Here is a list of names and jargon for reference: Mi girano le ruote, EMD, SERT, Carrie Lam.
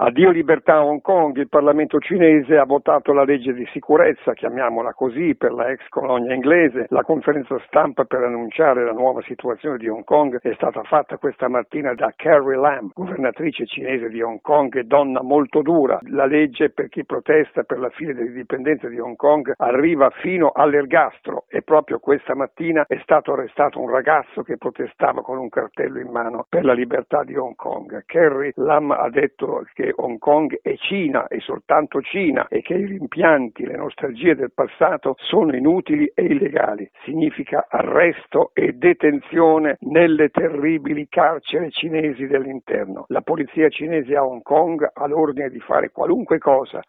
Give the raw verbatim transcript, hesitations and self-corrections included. Addio libertà a Hong Kong, il Parlamento cinese ha votato la legge di sicurezza, chiamiamola così, per la ex colonia inglese. La conferenza stampa per annunciare la nuova situazione di Hong Kong è stata fatta questa mattina da Carrie Lam, governatrice cinese di Hong Kong e donna molto dura. La legge per chi protesta per la fine delle dipendenze di Hong Kong arriva fino all'ergastolo e proprio questa mattina è stato arrestato un ragazzo che protestava con un cartello in mano per la libertà di Hong Kong. Carrie Lam ha detto che Hong Kong è Cina e soltanto Cina e che i rimpianti, le nostalgie del passato sono inutili e illegali. Significa arresto e detenzione nelle terribili carceri cinesi dell'interno. La polizia cinese a Hong Kong ha l'ordine di fare qualunque cosa